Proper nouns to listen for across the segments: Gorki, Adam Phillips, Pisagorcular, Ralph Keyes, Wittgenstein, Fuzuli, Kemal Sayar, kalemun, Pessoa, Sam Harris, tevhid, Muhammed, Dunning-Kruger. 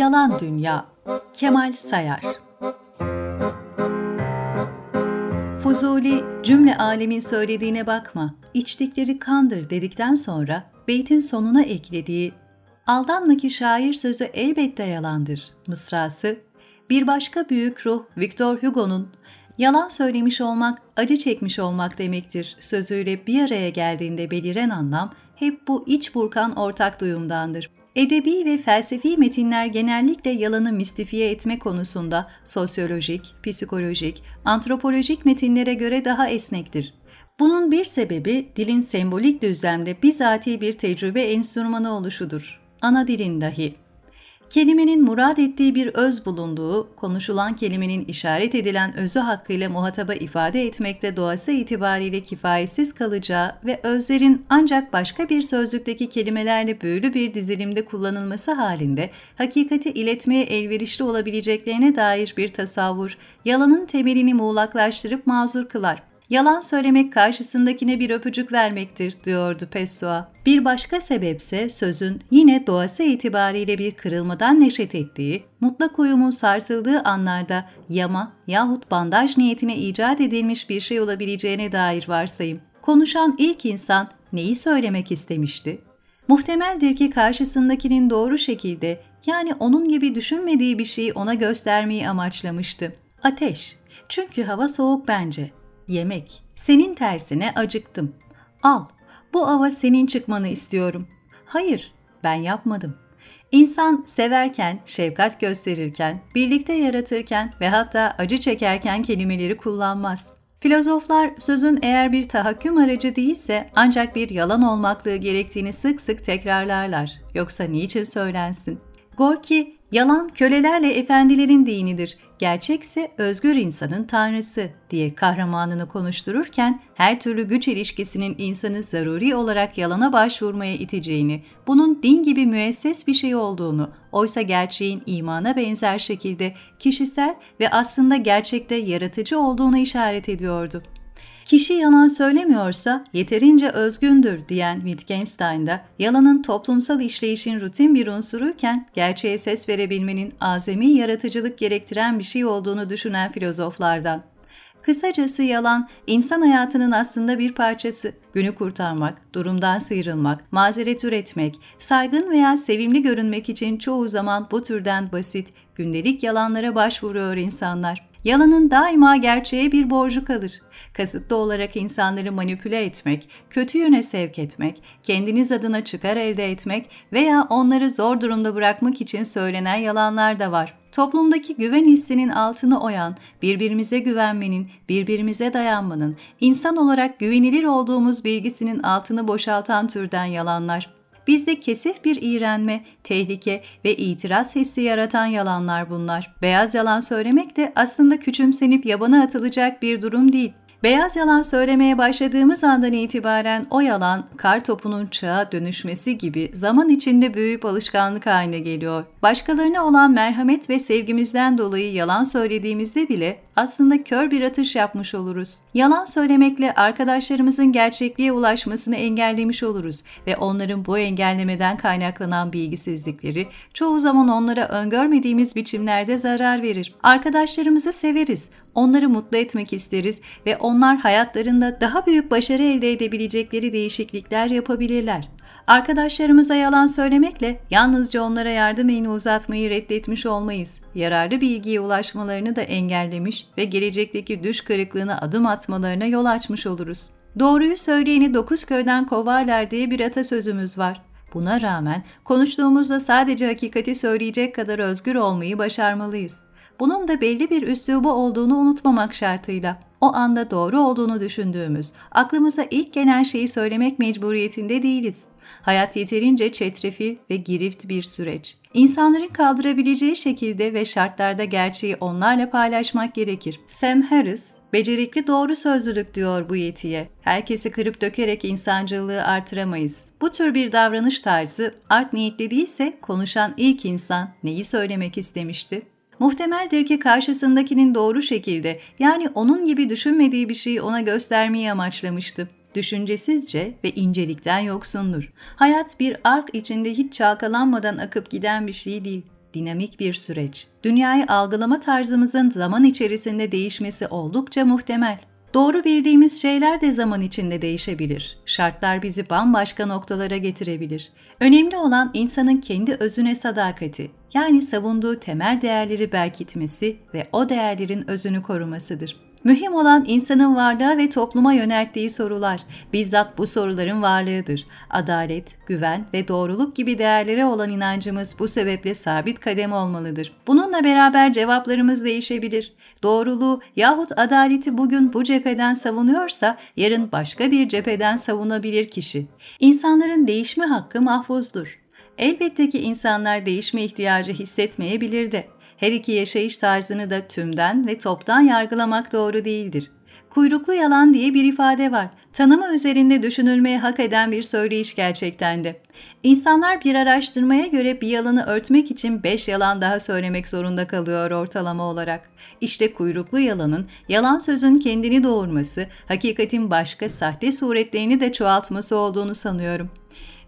Yalan Dünya, Kemal Sayar. Fuzuli, cümle âlemin söylediğine bakma, içtikleri kandır dedikten sonra beytin sonuna eklediği "Aldanma ki şair sözü elbette yalandır" mısrası, bir başka büyük ruh Victor Hugo'nun "Yalan söylemiş olmak, acı çekmiş olmak demektir" sözüyle bir araya geldiğinde beliren anlam hep bu iç burkan ortak duyumdandır. Edebi ve felsefi metinler genellikle yalanı mistifiye etme konusunda sosyolojik, psikolojik, antropolojik metinlere göre daha esnektir. Bunun bir sebebi dilin sembolik düzlemde bizatihi bir tecrübe enstrümanı oluşudur, ana dilin dahi. Kelimenin murad ettiği bir öz bulunduğu, konuşulan kelimenin işaret edilen özü hakkıyla muhataba ifade etmekte doğası itibariyle kifayetsiz kalacağı ve özlerin ancak başka bir sözlükteki kelimelerle büyülü bir dizilimde kullanılması halinde hakikati iletmeye elverişli olabileceklerine dair bir tasavvur, yalanın temelini muğlaklaştırıp mazur kılar. Yalan söylemek karşısındakine bir öpücük vermektir, diyordu Pessoa. Bir başka sebepse sözün yine doğası itibariyle bir kırılmadan neşet ettiği, mutlak uyumun sarsıldığı anlarda yama yahut bandaj niyetine icat edilmiş bir şey olabileceğine dair varsayım. Konuşan ilk insan neyi söylemek istemişti? Muhtemeldir ki karşısındakinin doğru şekilde, yani onun gibi düşünmediği bir şeyi ona göstermeyi amaçlamıştı. Ateş, çünkü hava soğuk bence. Yemek, senin tersine acıktım. Al, bu ava senin çıkmanı istiyorum. Hayır, ben yapmadım. İnsan severken, şefkat gösterirken, birlikte yaratırken ve hatta acı çekerken kelimeleri kullanmaz. Filozoflar sözün eğer bir tahakküm aracı değilse ancak bir yalan olmaklığı gerektiğini sık sık tekrarlarlar. Yoksa niçin söylensin? Gorki, "Yalan kölelerle efendilerin dinidir, gerçekse özgür insanın tanrısı" diye kahramanını konuştururken her türlü güç ilişkisinin insanı zaruri olarak yalana başvurmaya iteceğini, bunun din gibi müesses bir şey olduğunu, oysa gerçeğin imana benzer şekilde kişisel ve aslında gerçekte yaratıcı olduğunu işaret ediyordu. Kişi yalan söylemiyorsa yeterince özgündür diyen Wittgenstein da yalanın toplumsal işleyişin rutin bir unsuruyken gerçeğe ses verebilmenin azami yaratıcılık gerektiren bir şey olduğunu düşünen filozoflardan. Kısacası yalan, insan hayatının aslında bir parçası. Günü kurtarmak, durumdan sıyrılmak, mazeret üretmek, saygın veya sevimli görünmek için çoğu zaman bu türden basit, gündelik yalanlara başvuruyor insanlar. Yalanın daima gerçeğe bir borcu kalır. Kasıtlı olarak insanları manipüle etmek, kötü yöne sevk etmek, kendiniz adına çıkar elde etmek veya onları zor durumda bırakmak için söylenen yalanlar da var. Toplumdaki güven hissinin altını oyan, birbirimize güvenmenin, birbirimize dayanmanın, insan olarak güvenilir olduğumuz bilgisinin altını boşaltan türden yalanlar. Bizde kesif bir iğrenme, tehlike ve itiraz hissi yaratan yalanlar bunlar. Beyaz yalan söylemek de aslında küçümsenip yabana atılacak bir durum değil. Beyaz yalan söylemeye başladığımız andan itibaren o yalan, kar topunun çığa dönüşmesi gibi zaman içinde büyüyüp alışkanlık haline geliyor. Başkalarına olan merhamet ve sevgimizden dolayı yalan söylediğimizde bile aslında kör bir atış yapmış oluruz. Yalan söylemekle arkadaşlarımızın gerçekliğe ulaşmasını engellemiş oluruz ve onların bu engellemeden kaynaklanan bilgisizlikleri çoğu zaman onlara öngörmediğimiz biçimlerde zarar verir. Arkadaşlarımızı severiz, onları mutlu etmek isteriz ve onlar hayatlarında daha büyük başarı elde edebilecekleri değişiklikler yapabilirler. Arkadaşlarımıza yalan söylemekle yalnızca onlara yardım elini uzatmayı reddetmiş olmayız. Yararlı bilgiye ulaşmalarını da engellemiş ve gelecekteki düş kırıklığına adım atmalarına yol açmış oluruz. Doğruyu söyleyeni 9 köyden kovarlar diye bir atasözümüz var. Buna rağmen konuştuğumuzda sadece hakikati söyleyecek kadar özgür olmayı başarmalıyız. Bunun da belli bir üslubu olduğunu unutmamak şartıyla. O anda doğru olduğunu düşündüğümüz, aklımıza ilk gelen şeyi söylemek mecburiyetinde değiliz. Hayat yeterince çetrefil ve girift bir süreç. İnsanların kaldırabileceği şekilde ve şartlarda gerçeği onlarla paylaşmak gerekir. Sam Harris, "Becerikli doğru sözlülük" diyor bu yetiye. Herkesi kırıp dökerek insancılığı artıramayız. Bu tür bir davranış tarzı art niyetli değilse konuşan ilk insan neyi söylemek istemişti? Muhtemeldir ki karşısındakinin doğru şekilde, yani onun gibi düşünmediği bir şeyi ona göstermeyi amaçlamıştı. Düşüncesizce ve incelikten yoksundur. Hayat bir ark içinde hiç çalkalanmadan akıp giden bir şey değil. dinamik bir süreç. Dünyayı algılama tarzımızın zaman içerisinde değişmesi oldukça muhtemel. Doğru bildiğimiz şeyler de zaman içinde değişebilir. Şartlar bizi bambaşka noktalara getirebilir. Önemli olan insanın kendi özüne sadakati, yani savunduğu temel değerleri berkitmesi ve o değerlerin özünü korumasıdır. Mühim olan insanın varlığa ve topluma yönelttiği sorular, bizzat bu soruların varlığıdır. Adalet, güven ve doğruluk gibi değerlere olan inancımız bu sebeple sabit kadem olmalıdır. Bununla beraber cevaplarımız değişebilir. Doğruluğu yahut adaleti bugün bu cepheden savunuyorsa, yarın başka bir cepheden savunabilir kişi. İnsanların değişme hakkı mahfuzdur. Elbette ki insanlar değişme ihtiyacı hissetmeyebilir de. Her iki yaşayış tarzını da tümden ve toptan yargılamak doğru değildir. Kuyruklu yalan diye bir ifade var. Tanımı üzerinde düşünülmeye hak eden bir söyleyiş gerçekten de. İnsanlar bir araştırmaya göre bir yalanı örtmek için 5 yalan daha söylemek zorunda kalıyor ortalama olarak. İşte kuyruklu yalanın, yalan sözün kendini doğurması, hakikatin başka sahte suretlerini de çoğaltması olduğunu sanıyorum.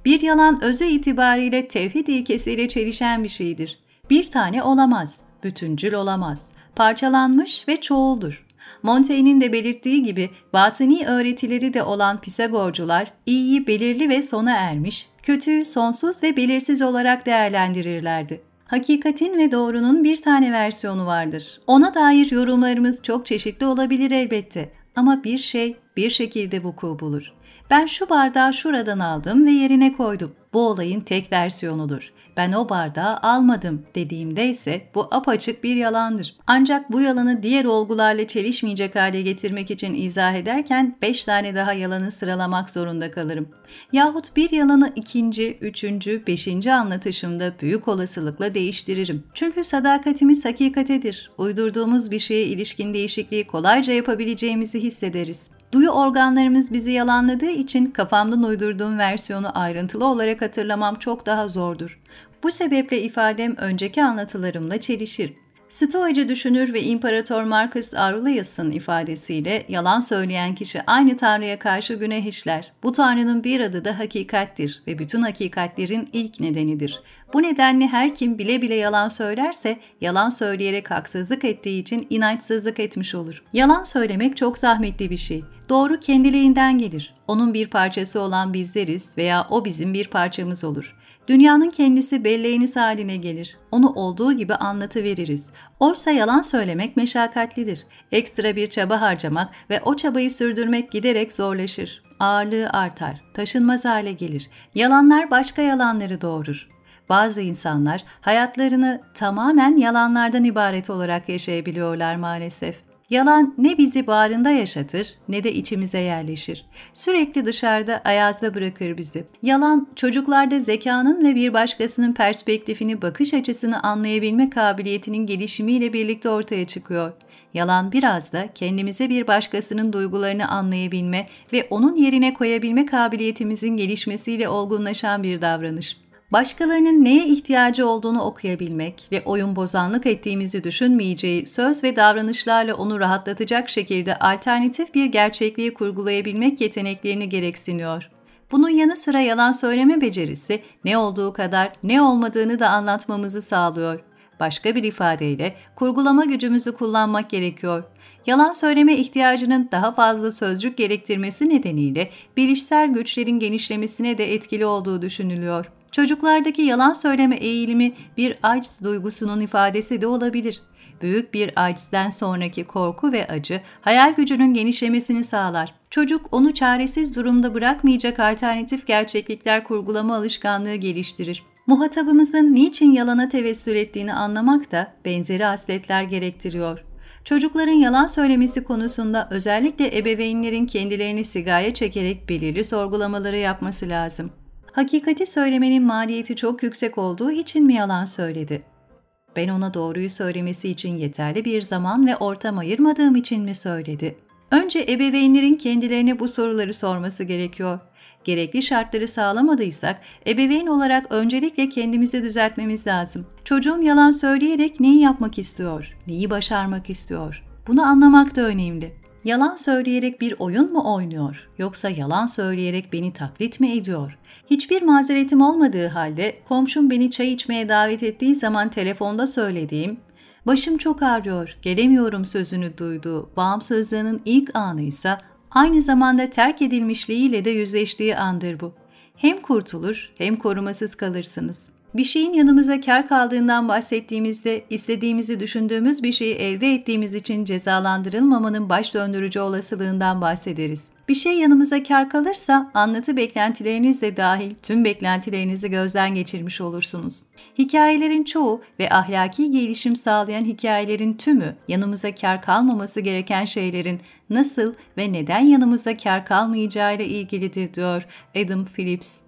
Bir yalan özü itibariyle tevhid ilkesiyle çelişen bir şeydir. Bir tane olamaz, bütüncül olamaz, parçalanmış ve çoğuldur. Montaigne'in de belirttiği gibi batini öğretileri de olan Pisagorcular iyiyi belirli ve sona ermiş, kötüyü sonsuz ve belirsiz olarak değerlendirirlerdi. Hakikatin ve doğrunun bir tane versiyonu vardır. Ona dair yorumlarımız çok çeşitli olabilir elbette ama bir şey bir şekilde vuku bulur. Ben şu bardağı şuradan aldım ve yerine koydum. Bu olayın tek versiyonudur. Ben o bardağı almadım dediğimde ise bu apaçık bir yalandır. Ancak bu yalanı diğer olgularla çelişmeyecek hale getirmek için izah ederken 5 tane daha yalanı sıralamak zorunda kalırım. Yahut bir yalanı ikinci, üçüncü, beşinci anlatışımda büyük olasılıkla değiştiririm. Çünkü sadakatimiz hakikatedir. Uydurduğumuz bir şeye ilişkin değişikliği kolayca yapabileceğimizi hissederiz. Duyu organlarımız bizi yalanladığı için kafamdan uydurduğum versiyonu ayrıntılı olarak hatırlamam çok daha zordur. Bu sebeple ifadem önceki anlatılarımla çelişir. Stoacı düşünür ve İmparator Marcus Aurelius'un ifadesiyle yalan söyleyen kişi aynı Tanrı'ya karşı günah işler. Bu Tanrı'nın bir adı da hakikattir ve bütün hakikatlerin ilk nedenidir. Bu nedenle her kim bile bile yalan söylerse, yalan söyleyerek haksızlık ettiği için inançsızlık etmiş olur. Yalan söylemek çok zahmetli bir şey. Doğru kendiliğinden gelir. Onun bir parçası olan bizleriz veya o bizim bir parçamız olur. Dünyanın kendisi belleğiniz haline gelir. Onu olduğu gibi anlatıveririz. Oysa yalan söylemek meşakkatlidir. Ekstra bir çaba harcamak ve o çabayı sürdürmek giderek zorlaşır. Ağırlığı artar, taşınmaz hale gelir. Yalanlar başka yalanları doğurur. Bazı insanlar hayatlarını tamamen yalanlardan ibaret olarak yaşayabiliyorlar maalesef. Yalan ne bizi bağrında yaşatır ne de içimize yerleşir. Sürekli dışarıda ayazda bırakır bizi. Yalan çocuklarda zekanın ve bir başkasının perspektifini, bakış açısını anlayabilme kabiliyetinin gelişimiyle birlikte ortaya çıkıyor. Yalan biraz da kendimize bir başkasının duygularını anlayabilme ve onun yerine koyabilme kabiliyetimizin gelişmesiyle olgunlaşan bir davranış. Başkalarının neye ihtiyacı olduğunu okuyabilmek ve oyunbozanlık ettiğimizi düşünmeyeceği söz ve davranışlarla onu rahatlatacak şekilde alternatif bir gerçekliği kurgulayabilmek yeteneklerini gereksiniyor. Bunun yanı sıra yalan söyleme becerisi ne olduğu kadar ne olmadığını da anlatmamızı sağlıyor. Başka bir ifadeyle kurgulama gücümüzü kullanmak gerekiyor. Yalan söyleme ihtiyacının daha fazla sözcük gerektirmesi nedeniyle bilişsel güçlerin genişlemesine de etkili olduğu düşünülüyor. Çocuklardaki yalan söyleme eğilimi bir aciz duygusunun ifadesi de olabilir. Büyük bir acizden sonraki korku ve acı hayal gücünün genişlemesini sağlar. Çocuk onu çaresiz durumda bırakmayacak alternatif gerçeklikler kurgulama alışkanlığı geliştirir. Muhatabımızın niçin yalana tevessül ettiğini anlamak da benzeri hasletler gerektiriyor. Çocukların yalan söylemesi konusunda özellikle ebeveynlerin kendilerini sigaya çekerek belirli sorgulamaları yapması lazım. Hakikati söylemenin maliyeti çok yüksek olduğu için mi yalan söyledi? Ben ona doğruyu söylemesi için yeterli bir zaman ve ortam ayırmadığım için mi söyledi? Önce ebeveynlerin kendilerine bu soruları sorması gerekiyor. Gerekli şartları sağlamadıysak, ebeveyn olarak öncelikle kendimizi düzeltmemiz lazım. Çocuğum yalan söyleyerek neyi yapmak istiyor, neyi başarmak istiyor? Bunu anlamak da önemli. Yalan söyleyerek bir oyun mu oynuyor, yoksa yalan söyleyerek beni taklit mi ediyor? Hiçbir mazeretim olmadığı halde komşum beni çay içmeye davet ettiği zaman telefonda söylediğim, başım çok ağrıyor, gelemiyorum sözünü duyduğu bağımsızlığının ilk anıysa aynı zamanda terk edilmişliğiyle de yüzleştiği andır bu. Hem kurtulur hem korumasız kalırsınız. Bir şeyin yanımıza kâr kaldığından bahsettiğimizde, istediğimizi düşündüğümüz bir şeyi elde ettiğimiz için cezalandırılmamanın baş döndürücü olasılığından bahsederiz. Bir şey yanımıza kâr kalırsa, anlatı beklentileriniz de dahil tüm beklentilerinizi gözden geçirmiş olursunuz. Hikayelerin çoğu ve ahlaki gelişim sağlayan hikayelerin tümü, yanımıza kâr kalmaması gereken şeylerin nasıl ve neden yanımıza kâr kalmayacağıyla ilgilidir diyor Adam Phillips.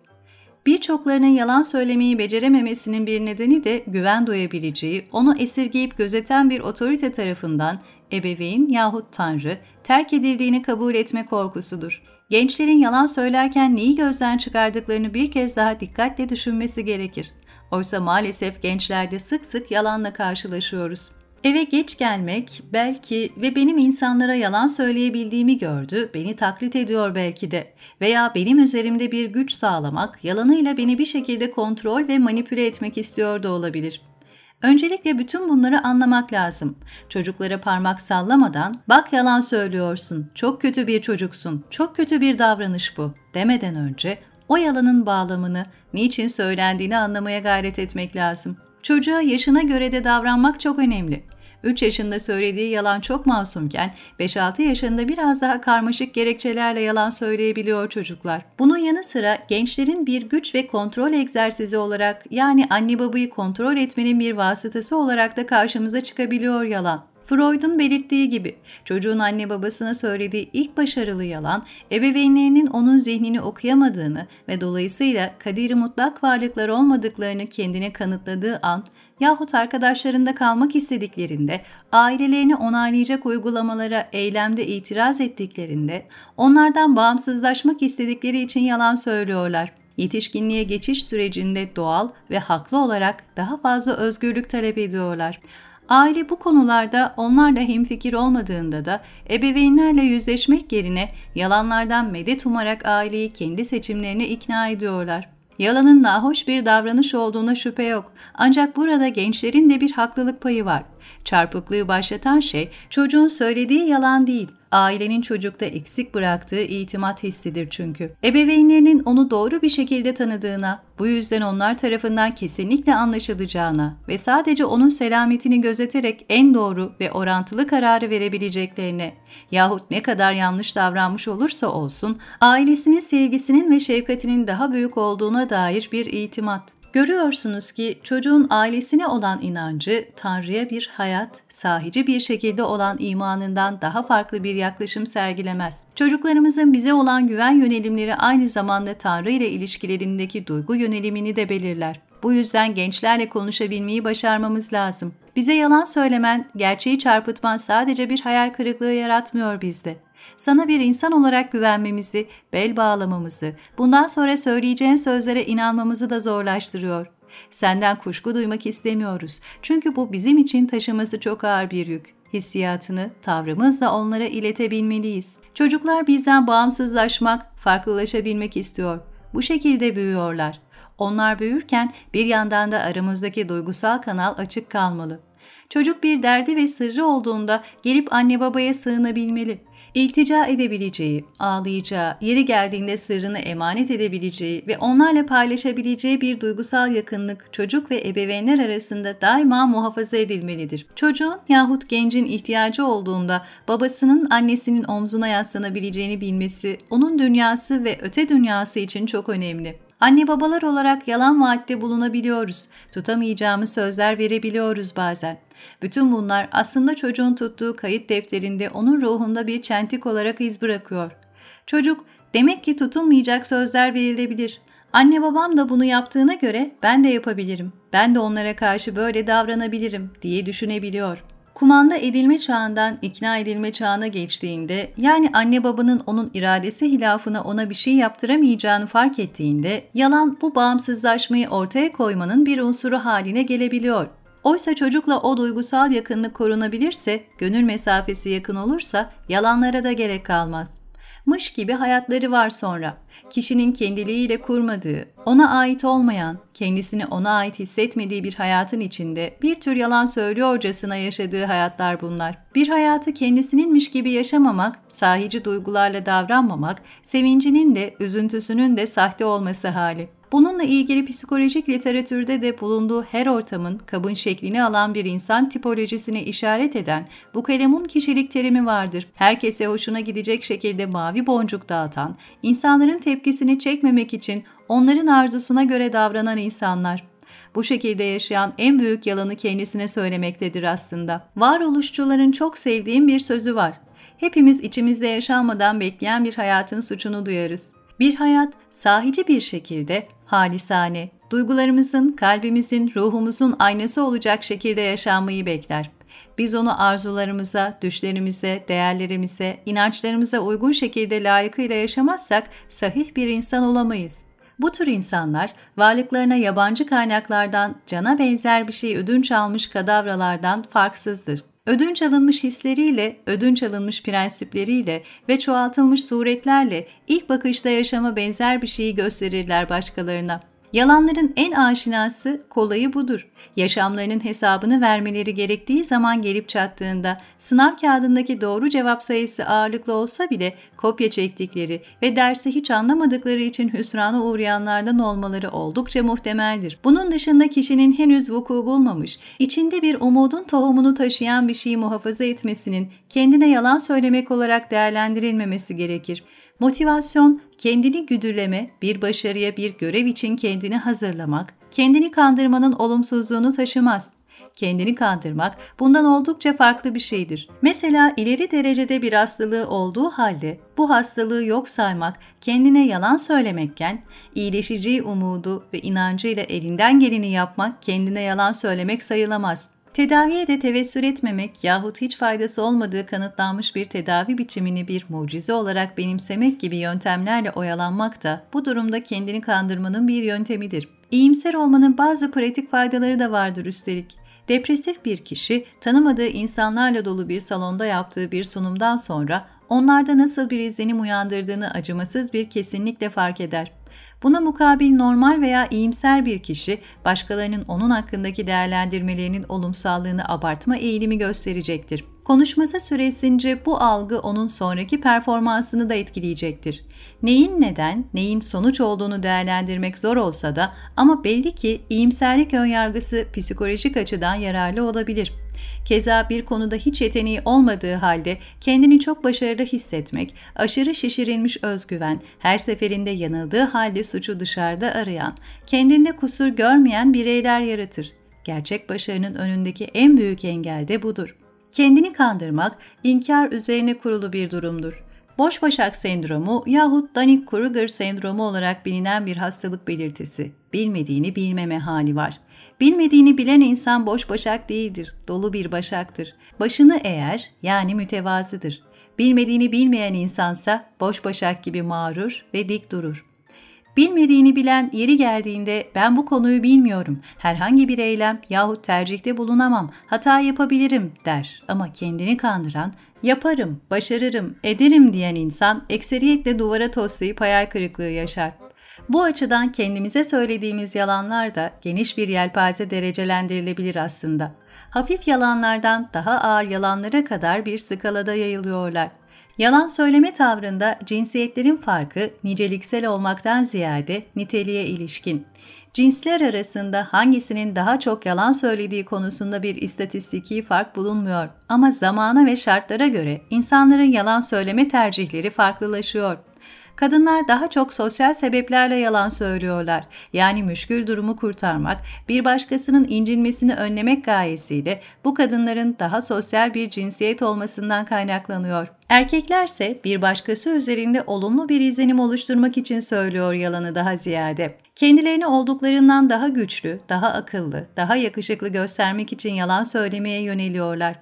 Birçoklarının yalan söylemeyi becerememesinin bir nedeni de güven duyabileceği, onu esirgeyip gözeten bir otorite tarafından ebeveyn yahut tanrı terk edildiğini kabul etme korkusudur. Gençlerin yalan söylerken neyi gözden çıkardıklarını bir kez daha dikkatle düşünmesi gerekir. Oysa maalesef gençlerde sık sık yalanla karşılaşıyoruz. Eve geç gelmek belki ve benim insanlara yalan söyleyebildiğimi gördü, beni taklit ediyor belki de veya benim üzerimde bir güç sağlamak, yalanıyla beni bir şekilde kontrol ve manipüle etmek istiyor da olabilir. Öncelikle bütün bunları anlamak lazım. Çocuklara parmak sallamadan, "Bak yalan söylüyorsun, çok kötü bir çocuksun, çok kötü bir davranış bu." demeden önce o yalanın bağlamını, niçin söylendiğini anlamaya gayret etmek lazım. Çocuğa yaşına göre de davranmak çok önemli. 3 yaşında söylediği yalan çok masumken 5-6 yaşında biraz daha karmaşık gerekçelerle yalan söyleyebiliyor çocuklar. Bunun yanı sıra gençlerin bir güç ve kontrol egzersizi olarak, yani anne babayı kontrol etmenin bir vasıtası olarak da karşımıza çıkabiliyor yalan. Freud'un belirttiği gibi çocuğun anne babasına söylediği ilk başarılı yalan, ebeveynlerinin onun zihnini okuyamadığını ve dolayısıyla kaderi mutlak varlıklar olmadıklarını kendine kanıtladığı an yahut arkadaşlarında kalmak istediklerinde, ailelerini onaylayacak uygulamalara eylemde itiraz ettiklerinde, onlardan bağımsızlaşmak istedikleri için yalan söylüyorlar. Yetişkinliğe geçiş sürecinde doğal ve haklı olarak daha fazla özgürlük talep ediyorlar. Aile bu konularda onlarla hemfikir olmadığında da ebeveynlerle yüzleşmek yerine yalanlardan medet umarak aileyi kendi seçimlerine ikna ediyorlar. Yalanın nahoş bir davranış olduğuna şüphe yok. Ancak burada gençlerin de bir haklılık payı var. Çarpıklığı başlatan şey çocuğun söylediği yalan değil, ailenin çocukta eksik bıraktığı itimat hissidir çünkü. Ebeveynlerinin onu doğru bir şekilde tanıdığına, bu yüzden onlar tarafından kesinlikle anlaşılacağına ve sadece onun selametini gözeterek en doğru ve orantılı kararı verebileceklerine yahut ne kadar yanlış davranmış olursa olsun, ailesinin sevgisinin ve şefkatinin daha büyük olduğuna dair bir itimat. Görüyorsunuz ki çocuğun ailesine olan inancı, Tanrı'ya bir hayat, sahici bir şekilde olan imanından daha farklı bir yaklaşım sergilemez. Çocuklarımızın bize olan güven yönelimleri aynı zamanda Tanrı ile ilişkilerindeki duygu yönelimini de belirler. Bu yüzden gençlerle konuşabilmeyi başarmamız lazım. Bize yalan söylemen, gerçeği çarpıtman sadece bir hayal kırıklığı yaratmıyor bizde. Sana bir insan olarak güvenmemizi, bel bağlamamızı, bundan sonra söyleyeceğin sözlere inanmamızı da zorlaştırıyor. Senden kuşku duymak istemiyoruz. Çünkü bu bizim için taşıması çok ağır bir yük. Hissiyatını tavrımızla onlara iletebilmeliyiz. Çocuklar bizden bağımsızlaşmak, farklılaşabilmek istiyor. Bu şekilde büyüyorlar. Onlar büyürken bir yandan da aramızdaki duygusal kanal açık kalmalı. Çocuk bir derdi ve sırrı olduğunda gelip anne babaya sığınabilmeli. İltica edebileceği, ağlayacağı, yeri geldiğinde sırrını emanet edebileceği ve onlarla paylaşabileceği bir duygusal yakınlık çocuk ve ebeveynler arasında daima muhafaza edilmelidir. Çocuğun yahut gencin ihtiyacı olduğunda babasının, annesinin omzuna yaslanabileceğini bilmesi, onun dünyası ve öte dünyası için çok önemli. Anne babalar olarak yalan vaatte bulunabiliyoruz, tutamayacağımız sözler verebiliyoruz bazen. Bütün bunlar aslında çocuğun tuttuğu kayıt defterinde onun ruhunda bir çentik olarak iz bırakıyor. Çocuk, demek ki tutulmayacak sözler verilebilir. Anne babam da bunu yaptığına göre ben de yapabilirim, ben de onlara karşı böyle davranabilirim diye düşünebiliyor. Kumanda edilme çağından ikna edilme çağına geçtiğinde, yani anne babanın onun iradesi hilafına ona bir şey yaptıramayacağını fark ettiğinde, yalan bu bağımsızlaşmayı ortaya koymanın bir unsuru haline gelebiliyor. Oysa çocukla o duygusal yakınlık korunabilirse, gönül mesafesi yakın olursa yalanlara da gerek kalmaz. Mış gibi hayatları var sonra. Kişinin kendiliğiyle kurmadığı, ona ait olmayan, kendisini ona ait hissetmediği bir hayatın içinde bir tür yalan söylüyorcasına yaşadığı hayatlar bunlar. Bir hayatı kendisininmiş gibi yaşamamak, sahici duygularla davranmamak, sevincinin de üzüntüsünün de sahte olması hali. Bununla ilgili psikolojik literatürde de bulunduğu her ortamın kabın şeklini alan bir insan tipolojisine işaret eden bu kalemun kişilik terimi vardır. Herkese hoşuna gidecek şekilde mavi boncuk dağıtan, insanların tepkisini çekmemek için onların arzusuna göre davranan insanlar. Bu şekilde yaşayan en büyük yalanı kendisine söylemektedir aslında. Varoluşçuların çok sevdiğim bir sözü var. Hepimiz içimizde yaşanmadan bekleyen bir hayatın suçunu duyarız. Bir hayat sahici bir şekilde, halisane, duygularımızın, kalbimizin, ruhumuzun aynası olacak şekilde yaşanmayı bekler. Biz onu arzularımıza, düşlerimize, değerlerimize, inançlarımıza uygun şekilde layıkıyla yaşamazsak sahih bir insan olamayız. Bu tür insanlar varlıklarına yabancı kaynaklardan, cana benzer bir şey ödünç almış kadavralardan farksızdır. Ödünç alınmış hisleriyle, ödünç alınmış prensipleriyle ve çoğaltılmış suretlerle ilk bakışta yaşama benzer bir şeyi gösterirler başkalarına. Yalanların en aşinası, kolayı budur. Yaşamlarının hesabını vermeleri gerektiği zaman gelip çattığında, sınav kağıdındaki doğru cevap sayısı ağırlıklı olsa bile kopya çektikleri ve dersi hiç anlamadıkları için hüsrana uğrayanlardan olmaları oldukça muhtemeldir. Bunun dışında kişinin henüz vuku bulmamış, içinde bir umudun tohumunu taşıyan bir şeyi muhafaza etmesinin kendine yalan söylemek olarak değerlendirilmemesi gerekir. Motivasyon, kendini güdüleme, bir başarıya, bir görev için kendini hazırlamak, kendini kandırmanın olumsuzluğunu taşımaz. Kendini kandırmak bundan oldukça farklı bir şeydir. Mesela ileri derecede bir hastalığı olduğu halde bu hastalığı yok saymak, kendine yalan söylemekken, iyileşeceği umudu ve inancıyla elinden geleni yapmak kendine yalan söylemek sayılamaz. Tedaviye de tevessül etmemek yahut hiç faydası olmadığı kanıtlanmış bir tedavi biçimini bir mucize olarak benimsemek gibi yöntemlerle oyalanmak da bu durumda kendini kandırmanın bir yöntemidir. İyimser olmanın bazı pratik faydaları da vardır üstelik. Depresif bir kişi tanımadığı insanlarla dolu bir salonda yaptığı bir sunumdan sonra onlarda nasıl bir izlenim uyandırdığını acımasız bir kesinlikle fark eder. Buna mukabil normal veya iyimser bir kişi başkalarının onun hakkındaki değerlendirmelerinin olumsallığını abartma eğilimi gösterecektir. Konuşması süresince bu algı onun sonraki performansını da etkileyecektir. Neyin neden, neyin sonuç olduğunu değerlendirmek zor olsa da ama belli ki iyimserlik önyargısı psikolojik açıdan yararlı olabilir. Keza bir konuda hiç yeteneği olmadığı halde kendini çok başarılı hissetmek, aşırı şişirilmiş özgüven, her seferinde yanıldığı halde suçu dışarıda arayan, kendinde kusur görmeyen bireyler yaratır. Gerçek başarının önündeki en büyük engel de budur. Kendini kandırmak, inkar üzerine kurulu bir durumdur. Boş başak sendromu yahut Dunning-Kruger sendromu olarak bilinen bir hastalık belirtisi. Bilmediğini bilmeme hali var. Bilmediğini bilen insan boş başak değildir, dolu bir başaktır. Başını eğer, yani mütevazıdır. Bilmediğini bilmeyen insansa boş başak gibi mağrur ve dik durur. Bilmediğini bilen yeri geldiğinde ben bu konuyu bilmiyorum, herhangi bir eylem yahut tercihte bulunamam, hata yapabilirim der ama kendini kandıran, yaparım, başarırım, ederim diyen insan ekseriyetle duvara toslayıp hayal kırıklığı yaşar. Bu açıdan kendimize söylediğimiz yalanlar da geniş bir yelpaze derecelendirilebilir aslında. Hafif yalanlardan daha ağır yalanlara kadar bir skalada yayılıyorlar. Yalan söyleme tavrında cinsiyetlerin farkı niceliksel olmaktan ziyade niteliğe ilişkin. Cinsler arasında hangisinin daha çok yalan söylediği konusunda bir istatistiki fark bulunmuyor ama zamana ve şartlara göre insanların yalan söyleme tercihleri farklılaşıyor. Kadınlar daha çok sosyal sebeplerle yalan söylüyorlar. Yani müşkül durumu kurtarmak, bir başkasının incinmesini önlemek gayesiyle bu kadınların daha sosyal bir cinsiyet olmasından kaynaklanıyor. Erkeklerse bir başkası üzerinde olumlu bir izlenim oluşturmak için söylüyor yalanı daha ziyade. Kendilerini olduklarından daha güçlü, daha akıllı, daha yakışıklı göstermek için yalan söylemeye yöneliyorlar.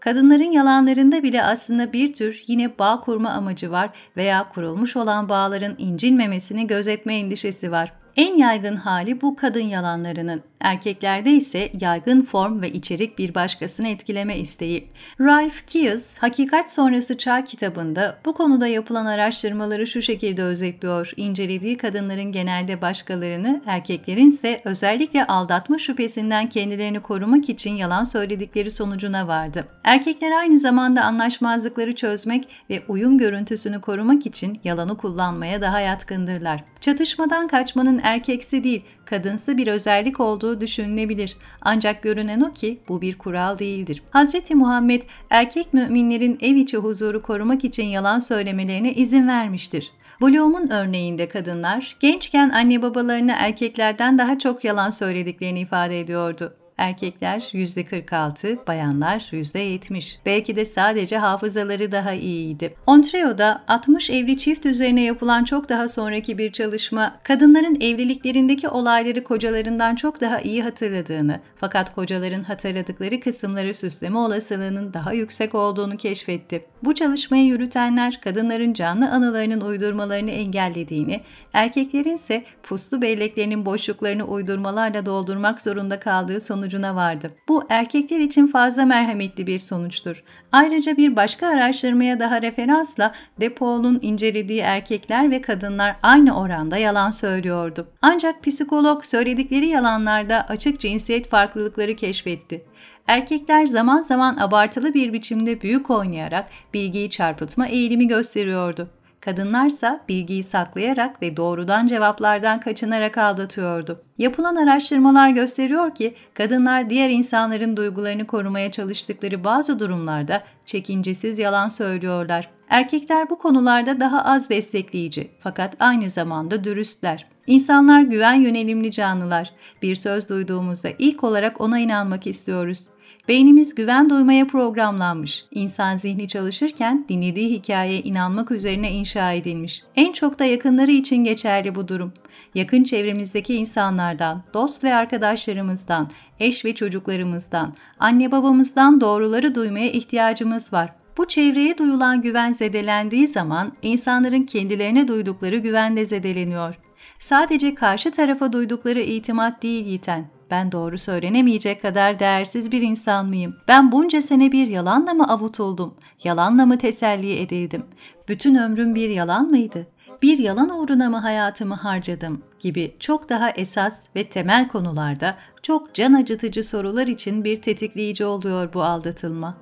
Kadınların yalanlarında bile aslında bir tür yine bağ kurma amacı var veya kurulmuş olan bağların incinmemesini gözetme endişesi var. En yaygın hali bu kadın yalanlarının. Erkeklerde ise yaygın form ve içerik bir başkasını etkileme isteği. Ralph Keyes, Hakikat Sonrası Çağ kitabında bu konuda yapılan araştırmaları şu şekilde özetliyor. İncelediği kadınların genelde başkalarını, erkeklerin ise özellikle aldatma şüphesinden kendilerini korumak için yalan söyledikleri sonucuna vardı. Erkekler aynı zamanda anlaşmazlıkları çözmek ve uyum görüntüsünü korumak için yalanı kullanmaya daha yatkındırlar. Çatışmadan kaçmanın erkeksi değil, kadınsı bir özellik olduğu düşünülebilir. Ancak görünen o ki bu bir kural değildir. Hz. Muhammed, erkek müminlerin ev içi huzuru korumak için yalan söylemelerine izin vermiştir. Bloom'un örneğinde kadınlar, gençken anne babalarına erkeklerden daha çok yalan söylediklerini ifade ediyordu. Erkekler %46, bayanlar %70. Belki de sadece hafızaları daha iyiydi. Ontario'da 60 evli çift üzerine yapılan çok daha sonraki bir çalışma, kadınların evliliklerindeki olayları kocalarından çok daha iyi hatırladığını, fakat kocaların hatırladıkları kısımları süsleme olasılığının daha yüksek olduğunu keşfetti. Bu çalışmayı yürütenler, kadınların canlı anılarının uydurmalarını engellediğini, erkeklerin ise puslu belleklerinin boşluklarını uydurmalarla doldurmak zorunda kaldığı sonucuna vardı. Bu erkekler için fazla merhametli bir sonuçtur. Ayrıca bir başka araştırmaya daha referansla De Paul'un incelediği erkekler ve kadınlar aynı oranda yalan söylüyordu. Ancak psikolog söyledikleri yalanlarda açık cinsiyet farklılıkları keşfetti. Erkekler zaman zaman abartılı bir biçimde büyük oynayarak bilgiyi çarpıtma eğilimi gösteriyordu. Kadınlarsa bilgiyi saklayarak ve doğrudan cevaplardan kaçınarak aldatıyordu. Yapılan araştırmalar gösteriyor ki kadınlar diğer insanların duygularını korumaya çalıştıkları bazı durumlarda çekincesiz yalan söylüyorlar. Erkekler bu konularda daha az destekleyici fakat aynı zamanda dürüstler. İnsanlar güven yönelimli canlılar. Bir söz duyduğumuzda ilk olarak ona inanmak istiyoruz. Beynimiz güven duymaya programlanmış. İnsan zihni çalışırken dinlediği hikayeye inanmak üzerine inşa edilmiş. En çok da yakınları için geçerli bu durum. Yakın çevremizdeki insanlardan, dost ve arkadaşlarımızdan, eş ve çocuklarımızdan, anne babamızdan doğruları duymaya ihtiyacımız var. Bu çevreye duyulan güven zedelendiği zaman insanların kendilerine duydukları güven de zedeleniyor. Sadece karşı tarafa duydukları itimat değil yiten. Ben doğru söylenemeyecek kadar değersiz bir insan mıyım? Ben bunca sene bir yalanla mı avutuldum? Yalanla mı teselli edildim? Bütün ömrüm bir yalan mıydı? Bir yalan uğruna mı hayatımı harcadım? Gibi çok daha esas ve temel konularda çok can acıtıcı sorular için bir tetikleyici oluyor bu aldatılma.